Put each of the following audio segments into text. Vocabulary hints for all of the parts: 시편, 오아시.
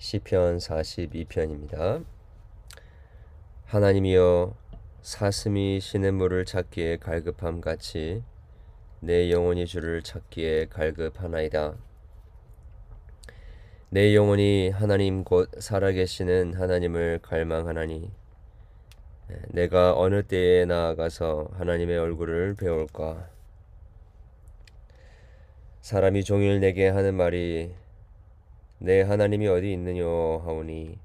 시편 42편입니다. 하나님이여, 사슴이 시냇물을 찾기에 갈급함 같이 내 영혼이 주를 찾기에 갈급하나이다. 내 영혼이 하나님 곧 살아계시는 하나님을 갈망하나니 내가 어느 때에 나아가서 하나님의 얼굴을 배울까. 사람이 종일 내게 하는 말이 내 하나님이 어디 있느뇨 하오니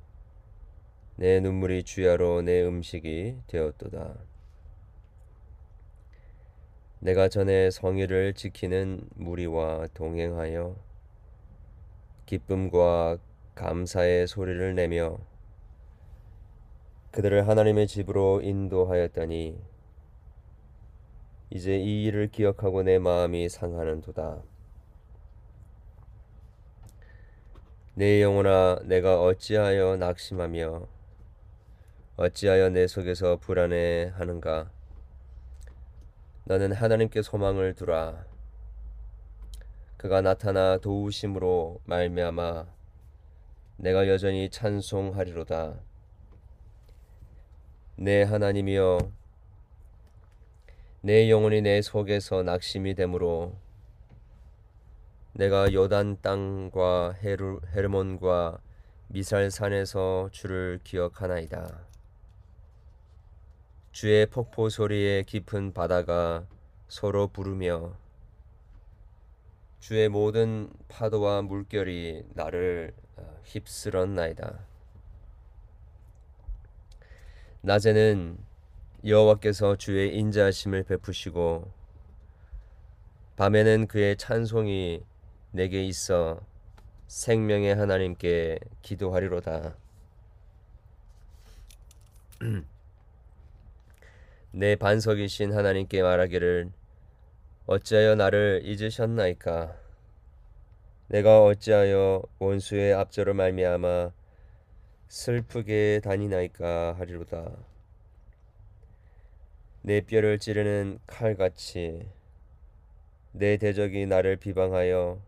내 눈물이 주야로 내 음식이 되었도다. 내가 전에 성의를 지키는 무리와 동행하여 기쁨과 감사의 소리를 내며 그들을 하나님의 집으로 인도하였더니 이제 이 일을 기억하고 내 마음이 상하는도다. 내 영혼아, 내가 어찌하여 낙심하며 어찌하여 내 속에서 불안해하는가. 너는 하나님께 소망을 두라. 그가 나타나 도우심으로 말미암아 내가 여전히 찬송하리로다. 내 하나님이여, 내 영혼이 내 속에서 낙심이 되므로 내가 요단 땅과 헤르몬과 미살산에서 주를 기억하나이다. 주의 폭포 소리에 깊은 바다가 서로 부르며 주의 모든 파도와 물결이 나를 휩쓸었나이다. 낮에는 여호와께서 주의 인자하심을 베푸시고 밤에는 그의 찬송이 내게 있어 생명의 하나님께 기도하리로다. 내 반석이신 하나님께 말하기를 어찌하여 나를 잊으셨나이까. 내가 어찌하여 원수의 압제로 말미암아 슬프게 다니나이까 하리로다. 내 뼈를 찌르는 칼같이 내 대적이 나를 비방하여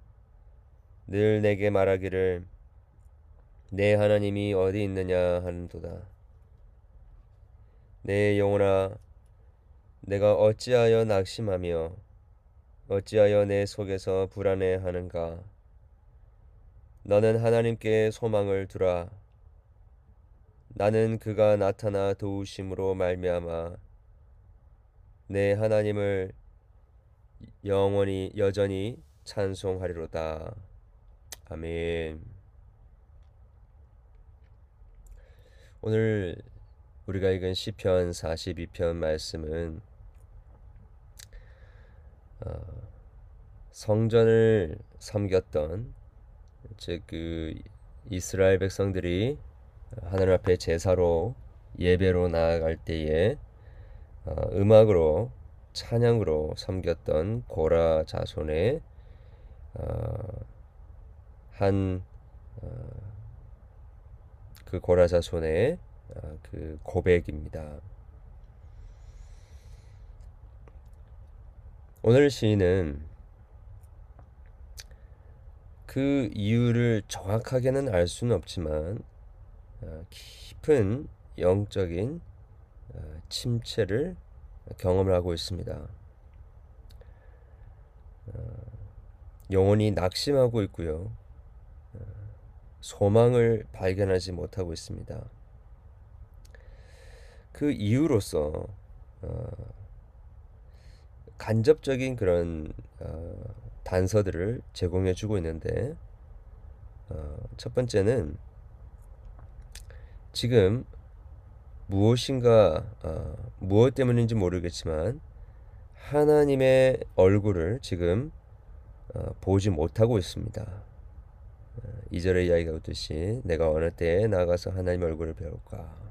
늘 내게 말하기를 내 하나님이 어디 있느냐 하는도다. 내 영혼아, 내가 어찌하여 낙심하며 어찌하여 내 속에서 불안해하는가. 너는 하나님께 소망을 두라. 나는 그가 나타나 도우심으로 말미암아 내 하나님을 영원히 여전히 찬송하리로다. 아멘. 오늘 우리가 읽은 시편 42편 말씀은 성전을 섬겼던, 즉 그 이스라엘 백성들이 하나님 앞에 제사로 예배로 나아갈 때에 음악으로 찬양으로 섬겼던 고라 자손의 그 고라 자손의 그 고백입니다. 오늘 시인은 그 이유를 정확하게는 알 수는 없지만 깊은 영적인 침체를 경험을 하고 있습니다. 영혼이 낙심하고 있고요. 소망을 발견하지 못하고 있습니다. 그 이유로서 간접적인 그런 단서들을 제공해 주고 있는데, 첫 번째는 지금 무엇인가, 무엇 때문인지 모르겠지만 하나님의 얼굴을 지금 보지 못하고 있습니다. 2절의 이야기가 그렇듯이 내가 어느 때에 나가서 하나님의 얼굴을 배울까.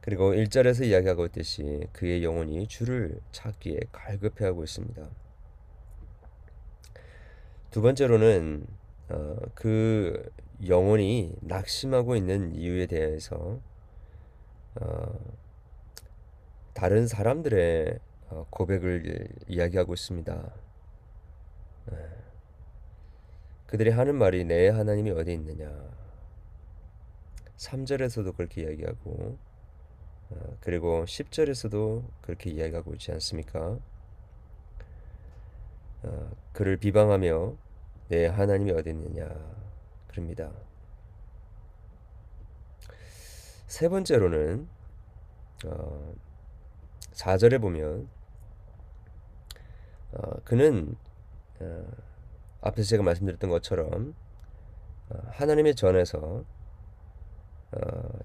그리고 1절에서 이야기하고 있듯이 그의 영혼이 주를 찾기에 갈급해하고 있습니다. 두 번째로는 그 영혼이 낙심하고 있는 이유에 대해서 다른 사람들의 고백을 이야기하고 있습니다. 그들이 하는 말이 내 하나님이 어디 있느냐, 3절에서도 그렇게 이야기하고 그리고 10절에서도 그렇게 이야기하고 있지 않습니까? 그를 비방하며 내 하나님이 어디 있느냐 그럽니다. 세 번째로는 4절에 보면 그는 앞에서 제가 말씀드렸던 것처럼 하나님의 전에서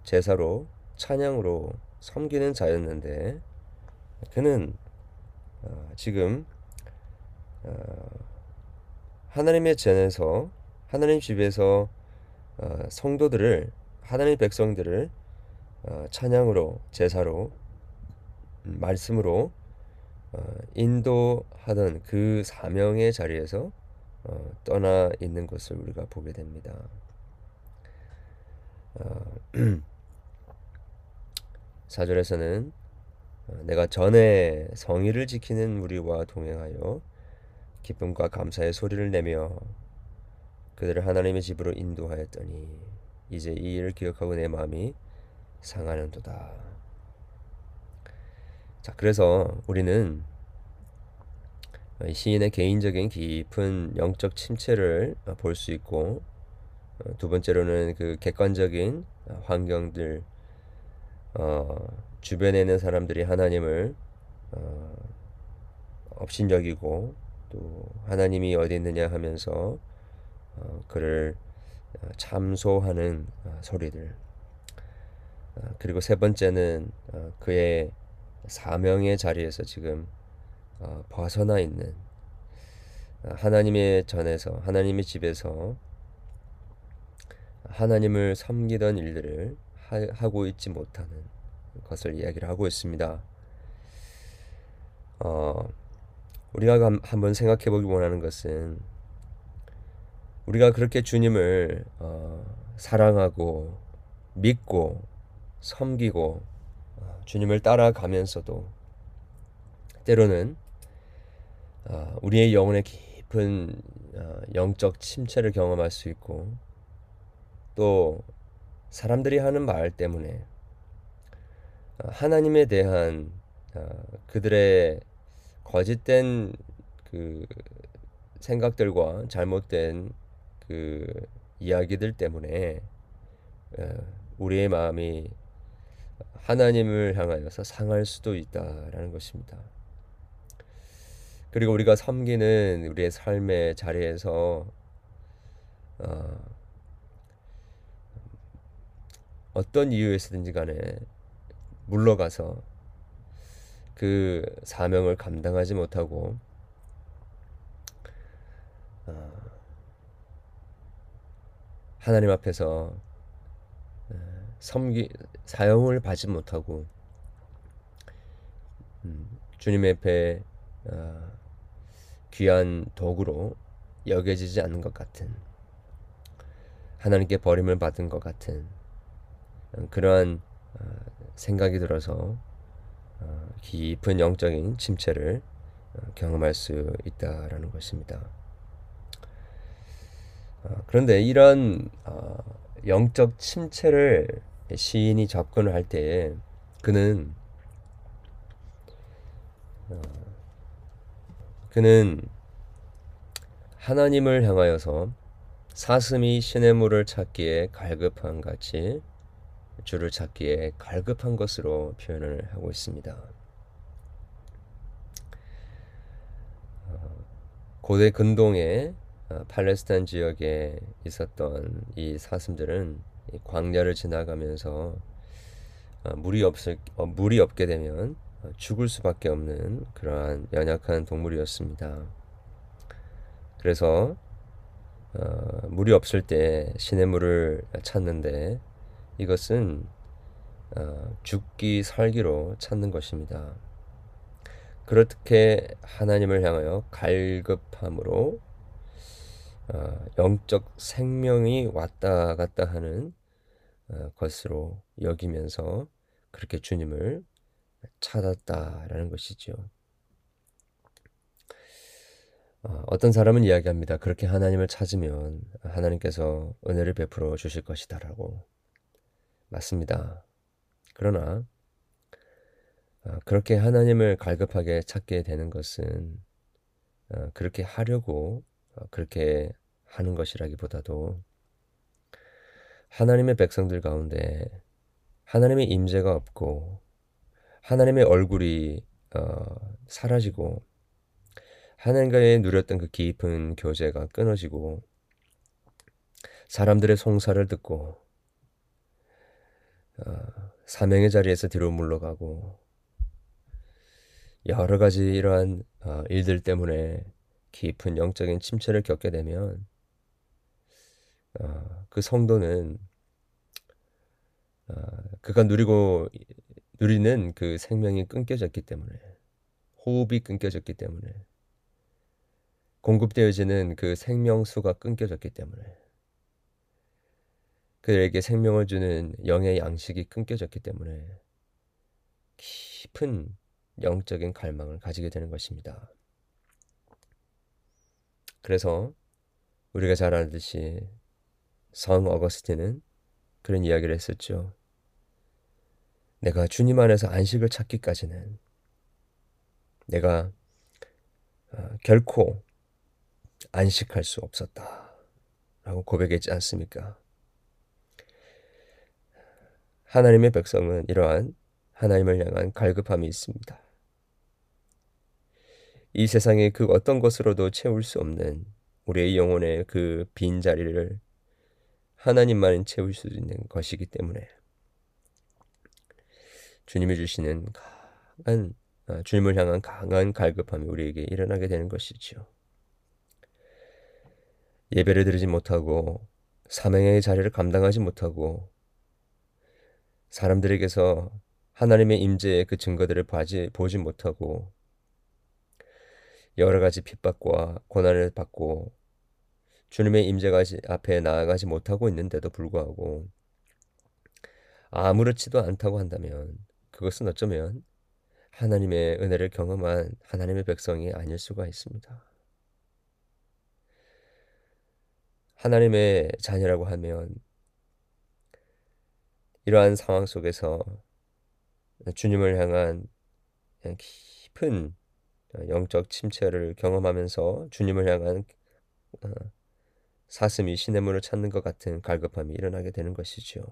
제사로 찬양으로 섬기는 자였는데 그는 지금 하나님의 전에서 하나님 집에서 성도들을, 하나님의 백성들을 찬양으로, 제사로, 말씀으로 인도하던 그 사명의 자리에서 떠나 있는 것을 우리가 보게 됩니다. 사절에서는 내가 전에 성의를 지키는 무리와 동행하여 기쁨과 감사의 소리를 내며 그들을 하나님의 집으로 인도하였더니 이제 이 일을 기억하고 내 마음이 상하는도다. 자, 그래서 우리는 시인의 개인적인 깊은 영적 침체를 볼 수 있고, 두 번째로는 그 객관적인 환경들, 주변에 있는 사람들이 하나님을 업신여기고 또 하나님이 어디 있느냐 하면서 그를 참소하는 소리들, 그리고 세 번째는 그의 사명의 자리에서 지금 벗어나 있는, 하나님의 전에서 하나님의 집에서 하나님을 섬기던 일들을 하고 있지 못하는 것을 이야기를 하고 있습니다. 우리가 한번 생각해 보기 원하는 것은, 우리가 그렇게 주님을 사랑하고 믿고 섬기고 주님을 따라가면서도 때로는 우리의 영혼의 깊은 영적 침체를 경험할 수 있고, 또 사람들이 하는 말 때문에 하나님에 대한 그들의 거짓된 그 생각들과 잘못된 그 이야기들 때문에 우리의 마음이 하나님을 향하여서 상할 수도 있다라는 것입니다. 그리고 우리가 섬기는 우리의 삶의 자리에서 어떤 이유에서든지 간에 물러가서 그 사명을 감당하지 못하고 하나님 앞에서 사형을 받지 못하고 주님의 배에 귀한 도구로 여겨지지 않는 것 같은, 하나님께 버림을 받은 것 같은 그러한 생각이 들어서 깊은 영적인 침체를 경험할 수 있다라는 것입니다. 그런데 이런 영적 침체를 시인이 접근을 할 때에 그는 하나님을 향하여서 사슴이 시냇물을 찾기에 갈급한 같이 주를 찾기에 갈급한 것으로 표현을 하고 있습니다. 고대 근동의 팔레스타인 지역에 있었던 이 사슴들은 광야를 지나가면서 물이 없게 되면 죽을 수밖에 없는 그러한 연약한 동물이었습니다. 그래서 물이 없을 때 시냇물을 찾는데 이것은 죽기 살기로 찾는 것입니다. 그렇게 하나님을 향하여 갈급함으로 영적 생명이 왔다 갔다 하는 것으로 여기면서 그렇게 주님을 찾았다라는 것이죠. 어떤 사람은 이야기합니다. 그렇게 하나님을 찾으면 하나님께서 은혜를 베풀어 주실 것이다 라고. 맞습니다. 그러나 그렇게 하나님을 갈급하게 찾게 되는 것은 그렇게 하려고 그렇게 하는 것이라기보다도 하나님의 백성들 가운데 하나님의 임재가 없고 하나님의 얼굴이 사라지고 하나님과의 누렸던 그 깊은 교제가 끊어지고 사람들의 송사를 듣고 사명의 자리에서 뒤로 물러가고 여러 가지 이러한 일들 때문에 깊은 영적인 침체를 겪게 되면 그 성도는 그가 누리는 그 생명이 끊겨졌기 때문에, 호흡이 끊겨졌기 때문에, 공급되어지는 그 생명수가 끊겨졌기 때문에, 그에게 생명을 주는 영의 양식이 끊겨졌기 때문에 깊은 영적인 갈망을 가지게 되는 것입니다. 그래서 우리가 잘 알듯이 성 어거스틴은 그런 이야기를 했었죠. 내가 주님 안에서 안식을 찾기까지는 내가 결코 안식할 수 없었다 라고 고백했지 않습니까? 하나님의 백성은 이러한 하나님을 향한 갈급함이 있습니다. 이 세상의 그 어떤 것으로도 채울 수 없는 우리의 영혼의 그 빈자리를 하나님만은 채울 수 있는 것이기 때문에 주님이 주시는 주님을 향한 강한 갈급함이 우리에게 일어나게 되는 것이지요. 예배를 드리지 못하고 사명의 자리를 감당하지 못하고 사람들에게서 하나님의 임재의 그 증거들을 보지 못하고 여러 가지 핍박과 고난을 받고 주님의 임재가 앞에 나아가지 못하고 있는데도 불구하고 아무렇지도 않다고 한다면 그것은 어쩌면 하나님의 은혜를 경험한 하나님의 백성이 아닐 수가 있습니다. 하나님의 자녀라고 하면 이러한 상황 속에서 주님을 향한 깊은 영적 침체를 경험하면서 주님을 향한 사슴이 시냇 물을 찾는 것 같은 갈급함이 일어나게 되는 것이지요.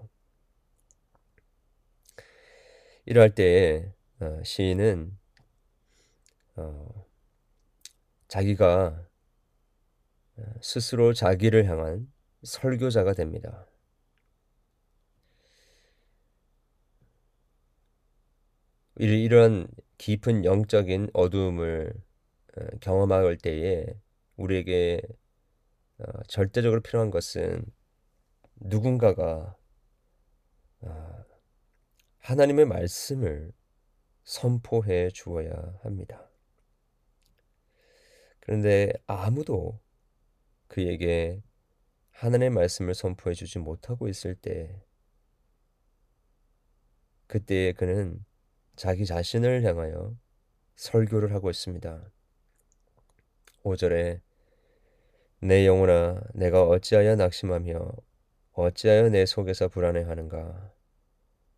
이럴 때에 시인은 자기가 스스로 자기를 향한 설교자가 됩니다. 이러한 깊은 영적인 어두움을 경험할 때에 우리에게 절대적으로 필요한 것은 누군가가 하나님의 말씀을 선포해 주어야 합니다. 그런데 아무도 그에게 하나님의 말씀을 선포해 주지 못하고 있을 때 그때 그는 자기 자신을 향하여 설교를 하고 있습니다. 5절에 내 영혼아 내가 어찌하여 낙심하며 어찌하여 내 속에서 불안해하는가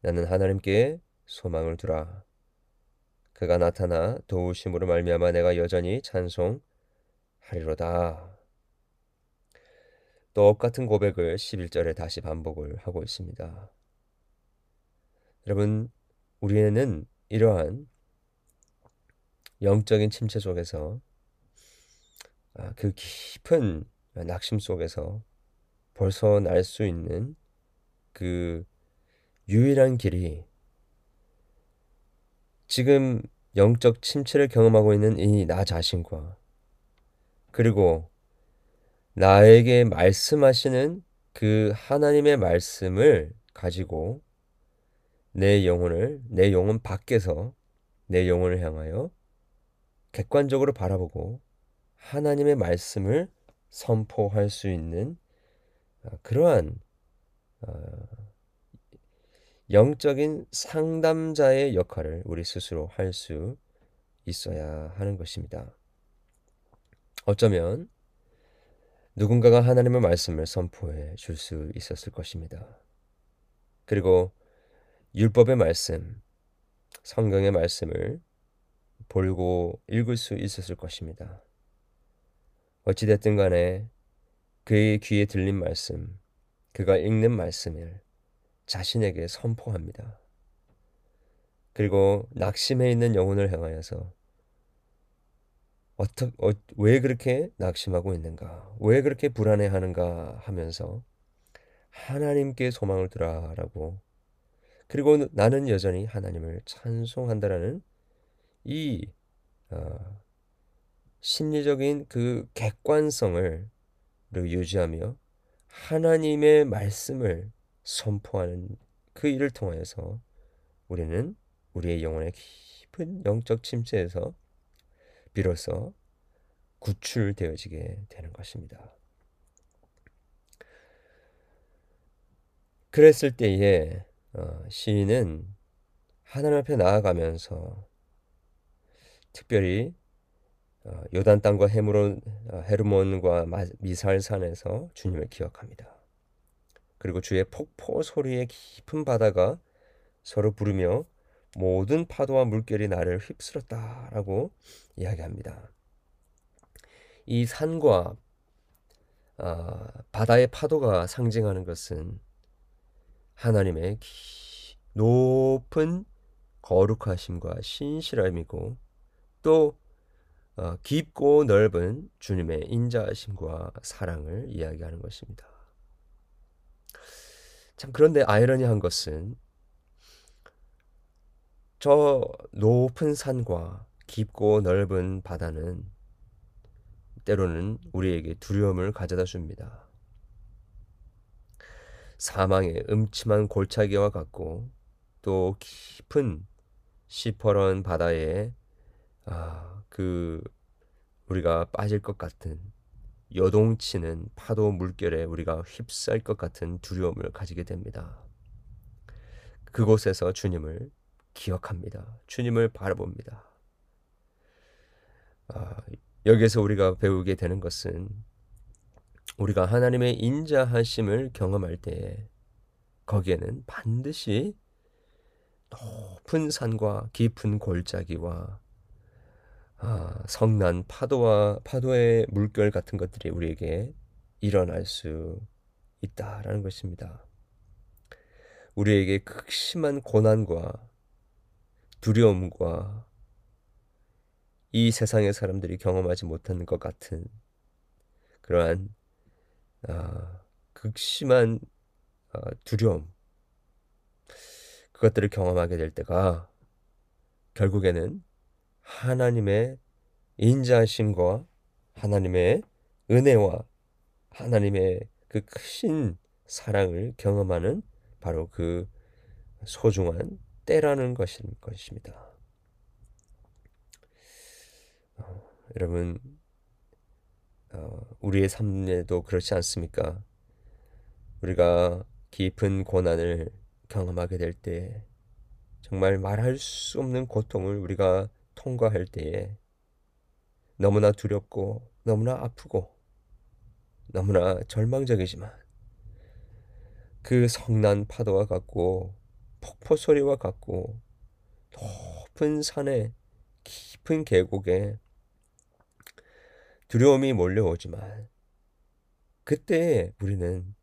나는 하나님께 소망을 두라 그가 나타나 도우심으로 말미암아 내가 여전히 찬송하리로다. 똑같은 고백을 11절에 다시 반복을 하고 있습니다. 여러분 우리는 이러한 영적인 침체 속에서 그 깊은 낙심 속에서 벗어날 수 있는 그 유일한 길이 지금 영적 침체를 경험하고 있는 이 나 자신과 그리고 나에게 말씀하시는 그 하나님의 말씀을 가지고 내 영혼 밖에서 내 영혼을 향하여 객관적으로 바라보고 하나님의 말씀을 선포할 수 있는 그러한 영적인 상담자의 역할을 우리 스스로 할 수 있어야 하는 것입니다. 어쩌면 누군가가 하나님의 말씀을 선포해 줄 수 있었을 것입니다. 그리고 율법의 말씀, 성경의 말씀을 볼고 읽을 수 있었을 것입니다. 어찌됐든 간에 그의 귀에 들린 말씀, 그가 읽는 말씀을 자신에게 선포합니다. 그리고 낙심해 있는 영혼을 향하여서 왜 그렇게 낙심하고 있는가, 왜 그렇게 불안해하는가 하면서 하나님께 소망을 두라라고, 그리고 나는 여전히 하나님을 찬송한다라는 이 심리적인 그 객관성을 유지하며 하나님의 말씀을 선포하는 그 일을 통하여서 우리는 우리의 영혼의 깊은 영적 침체에서 비로소 구출되어지게 되는 것입니다. 그랬을 때에 시인은 하나님 앞에 나아가면서 특별히 요단 땅과 헤르몬과 미살 산에서 주님을 기억합니다. 그리고 주의 폭포 소리의 깊은 바다가 서로 부르며 모든 파도와 물결이 나를 휩쓸었다라고 이야기합니다. 이 산과 바다의 파도가 상징하는 것은 하나님의 높은 거룩하심과 신실함이고, 또 깊고 넓은 주님의 인자하심과 사랑을 이야기하는 것입니다. 참, 그런데 아이러니한 것은 저 높은 산과 깊고 넓은 바다는 때로는 우리에게 두려움을 가져다 줍니다. 사망의 음침한 골짜기와 같고, 또 깊은 시퍼런 바다에 우리가 빠질 것 같은, 여동치는 파도 물결에 우리가 휩싸일 것 같은 두려움을 가지게 됩니다. 그곳에서 주님을 기억합니다. 주님을 바라봅니다. 여기에서 우리가 배우게 되는 것은, 우리가 하나님의 인자하심을 경험할 때에 거기에는 반드시 높은 산과 깊은 골짜기와 성난 파도와 파도의 물결 같은 것들이 우리에게 일어날 수 있다라는 것입니다. 우리에게 극심한 고난과 두려움과 이 세상의 사람들이 경험하지 못하는 것 같은 그러한 극심한 두려움, 그것들을 경험하게 될 때가 결국에는 하나님의 인자하심과 하나님의 은혜와 하나님의 그 크신 사랑을 경험하는 바로 그 소중한 때라는 것입니다. 여러분, 우리의 삶에도 그렇지 않습니까? 우리가 깊은 고난을 경험하게 될 때, 정말 말할 수 없는 고통을 우리가 통과할 때에 너무나 두렵고 너무나 아프고 너무나 절망적이지만, 그 성난 파도와 같고 폭포 소리와 같고 높은 산에 깊은 계곡에 두려움이 몰려오지만, 그때 우리는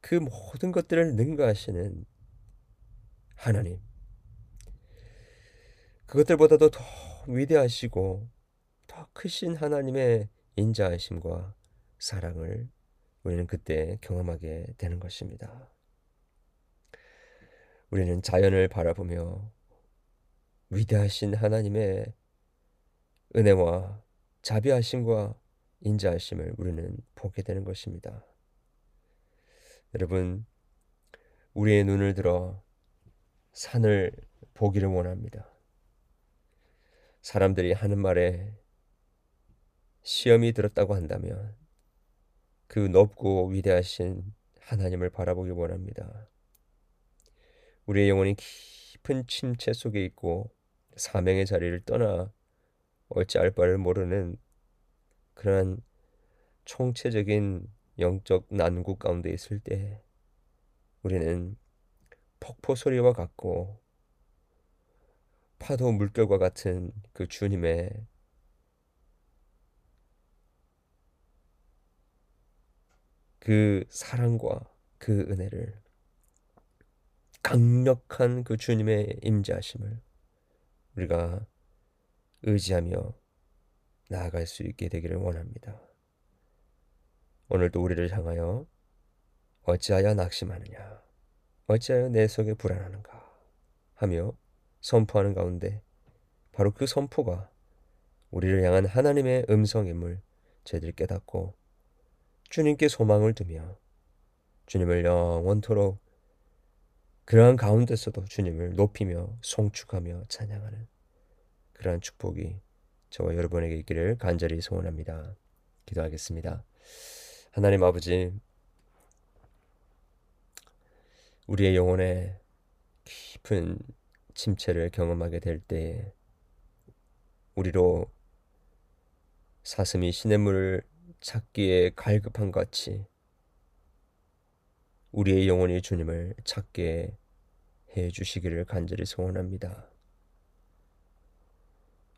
그 모든 것들을 능가하시는 하나님, 그것들보다도 더 위대하시고 더 크신 하나님의 인자하심과 사랑을 우리는 그때 경험하게 되는 것입니다. 우리는 자연을 바라보며 위대하신 하나님의 은혜와 자비하심과 인자하심을 우리는 보게 되는 것입니다. 여러분, 우리의 눈을 들어 산을 보기를 원합니다. 사람들이 하는 말에 시험이 들었다고 한다면 그 높고 위대하신 하나님을 바라보기 원합니다. 우리의 영혼이 깊은 침체 속에 있고 사명의 자리를 떠나 어찌할 바를 모르는 그런 총체적인 영적 난국 가운데 있을 때 우리는 폭포 소리와 같고 파도 물결과 같은 그 주님의 그 사랑과 그 은혜를, 강력한 그 주님의 임재하심을 우리가 의지하며 나아갈 수 있게 되기를 원합니다. 오늘도 우리를 향하여 어찌하여 낙심하느냐, 어찌하여 내 속에 불안하는가 하며 선포하는 가운데 바로 그 선포가 우리를 향한 하나님의 음성임을 저희들 깨닫고 주님께 소망을 두며 주님을 영원토록 그러한 가운데서도 주님을 높이며 송축하며 찬양하는 그러한 축복이 저와 여러분에게 있기를 간절히 소원합니다. 기도하겠습니다. 하나님 아버지, 우리의 영혼에 깊은 침체를 경험하게 될 때에 우리로 사슴이 시냇물을 찾기에 갈급한 같이 우리의 영혼이 주님을 찾게 해주시기를 간절히 소원합니다.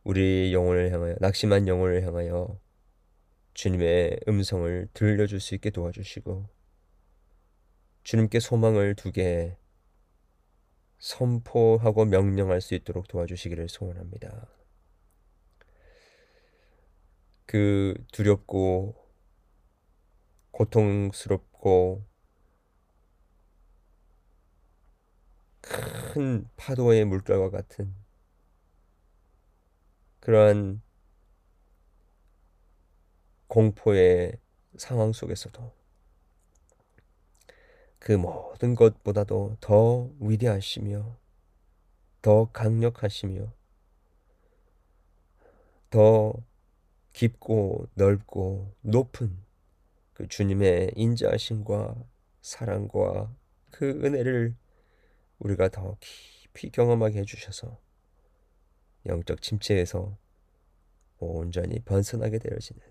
우리의 영혼을 향하여, 낙심한 영혼을 향하여 주님의 음성을 들려줄 수 있게 도와주시고 주님께 소망을 두게 선포하고 명령할 수 있도록 도와주시기를 소원합니다. 그 두렵고 고통스럽고 큰 파도의 물결과 같은 그러한 공포의 상황 속에서도 그 모든 것보다도 더 위대하시며 더 강력하시며 더 깊고 넓고 높은 그 주님의 인자하심과 사랑과 그 은혜를 우리가 더 깊이 경험하게 해주셔서 영적 침체에서 온전히 번성하게 되어지는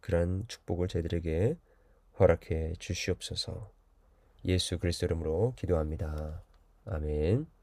그런 축복을 저희들에게 허락해 주시옵소서. 예수 그리스도 이름으로 기도합니다. 아멘.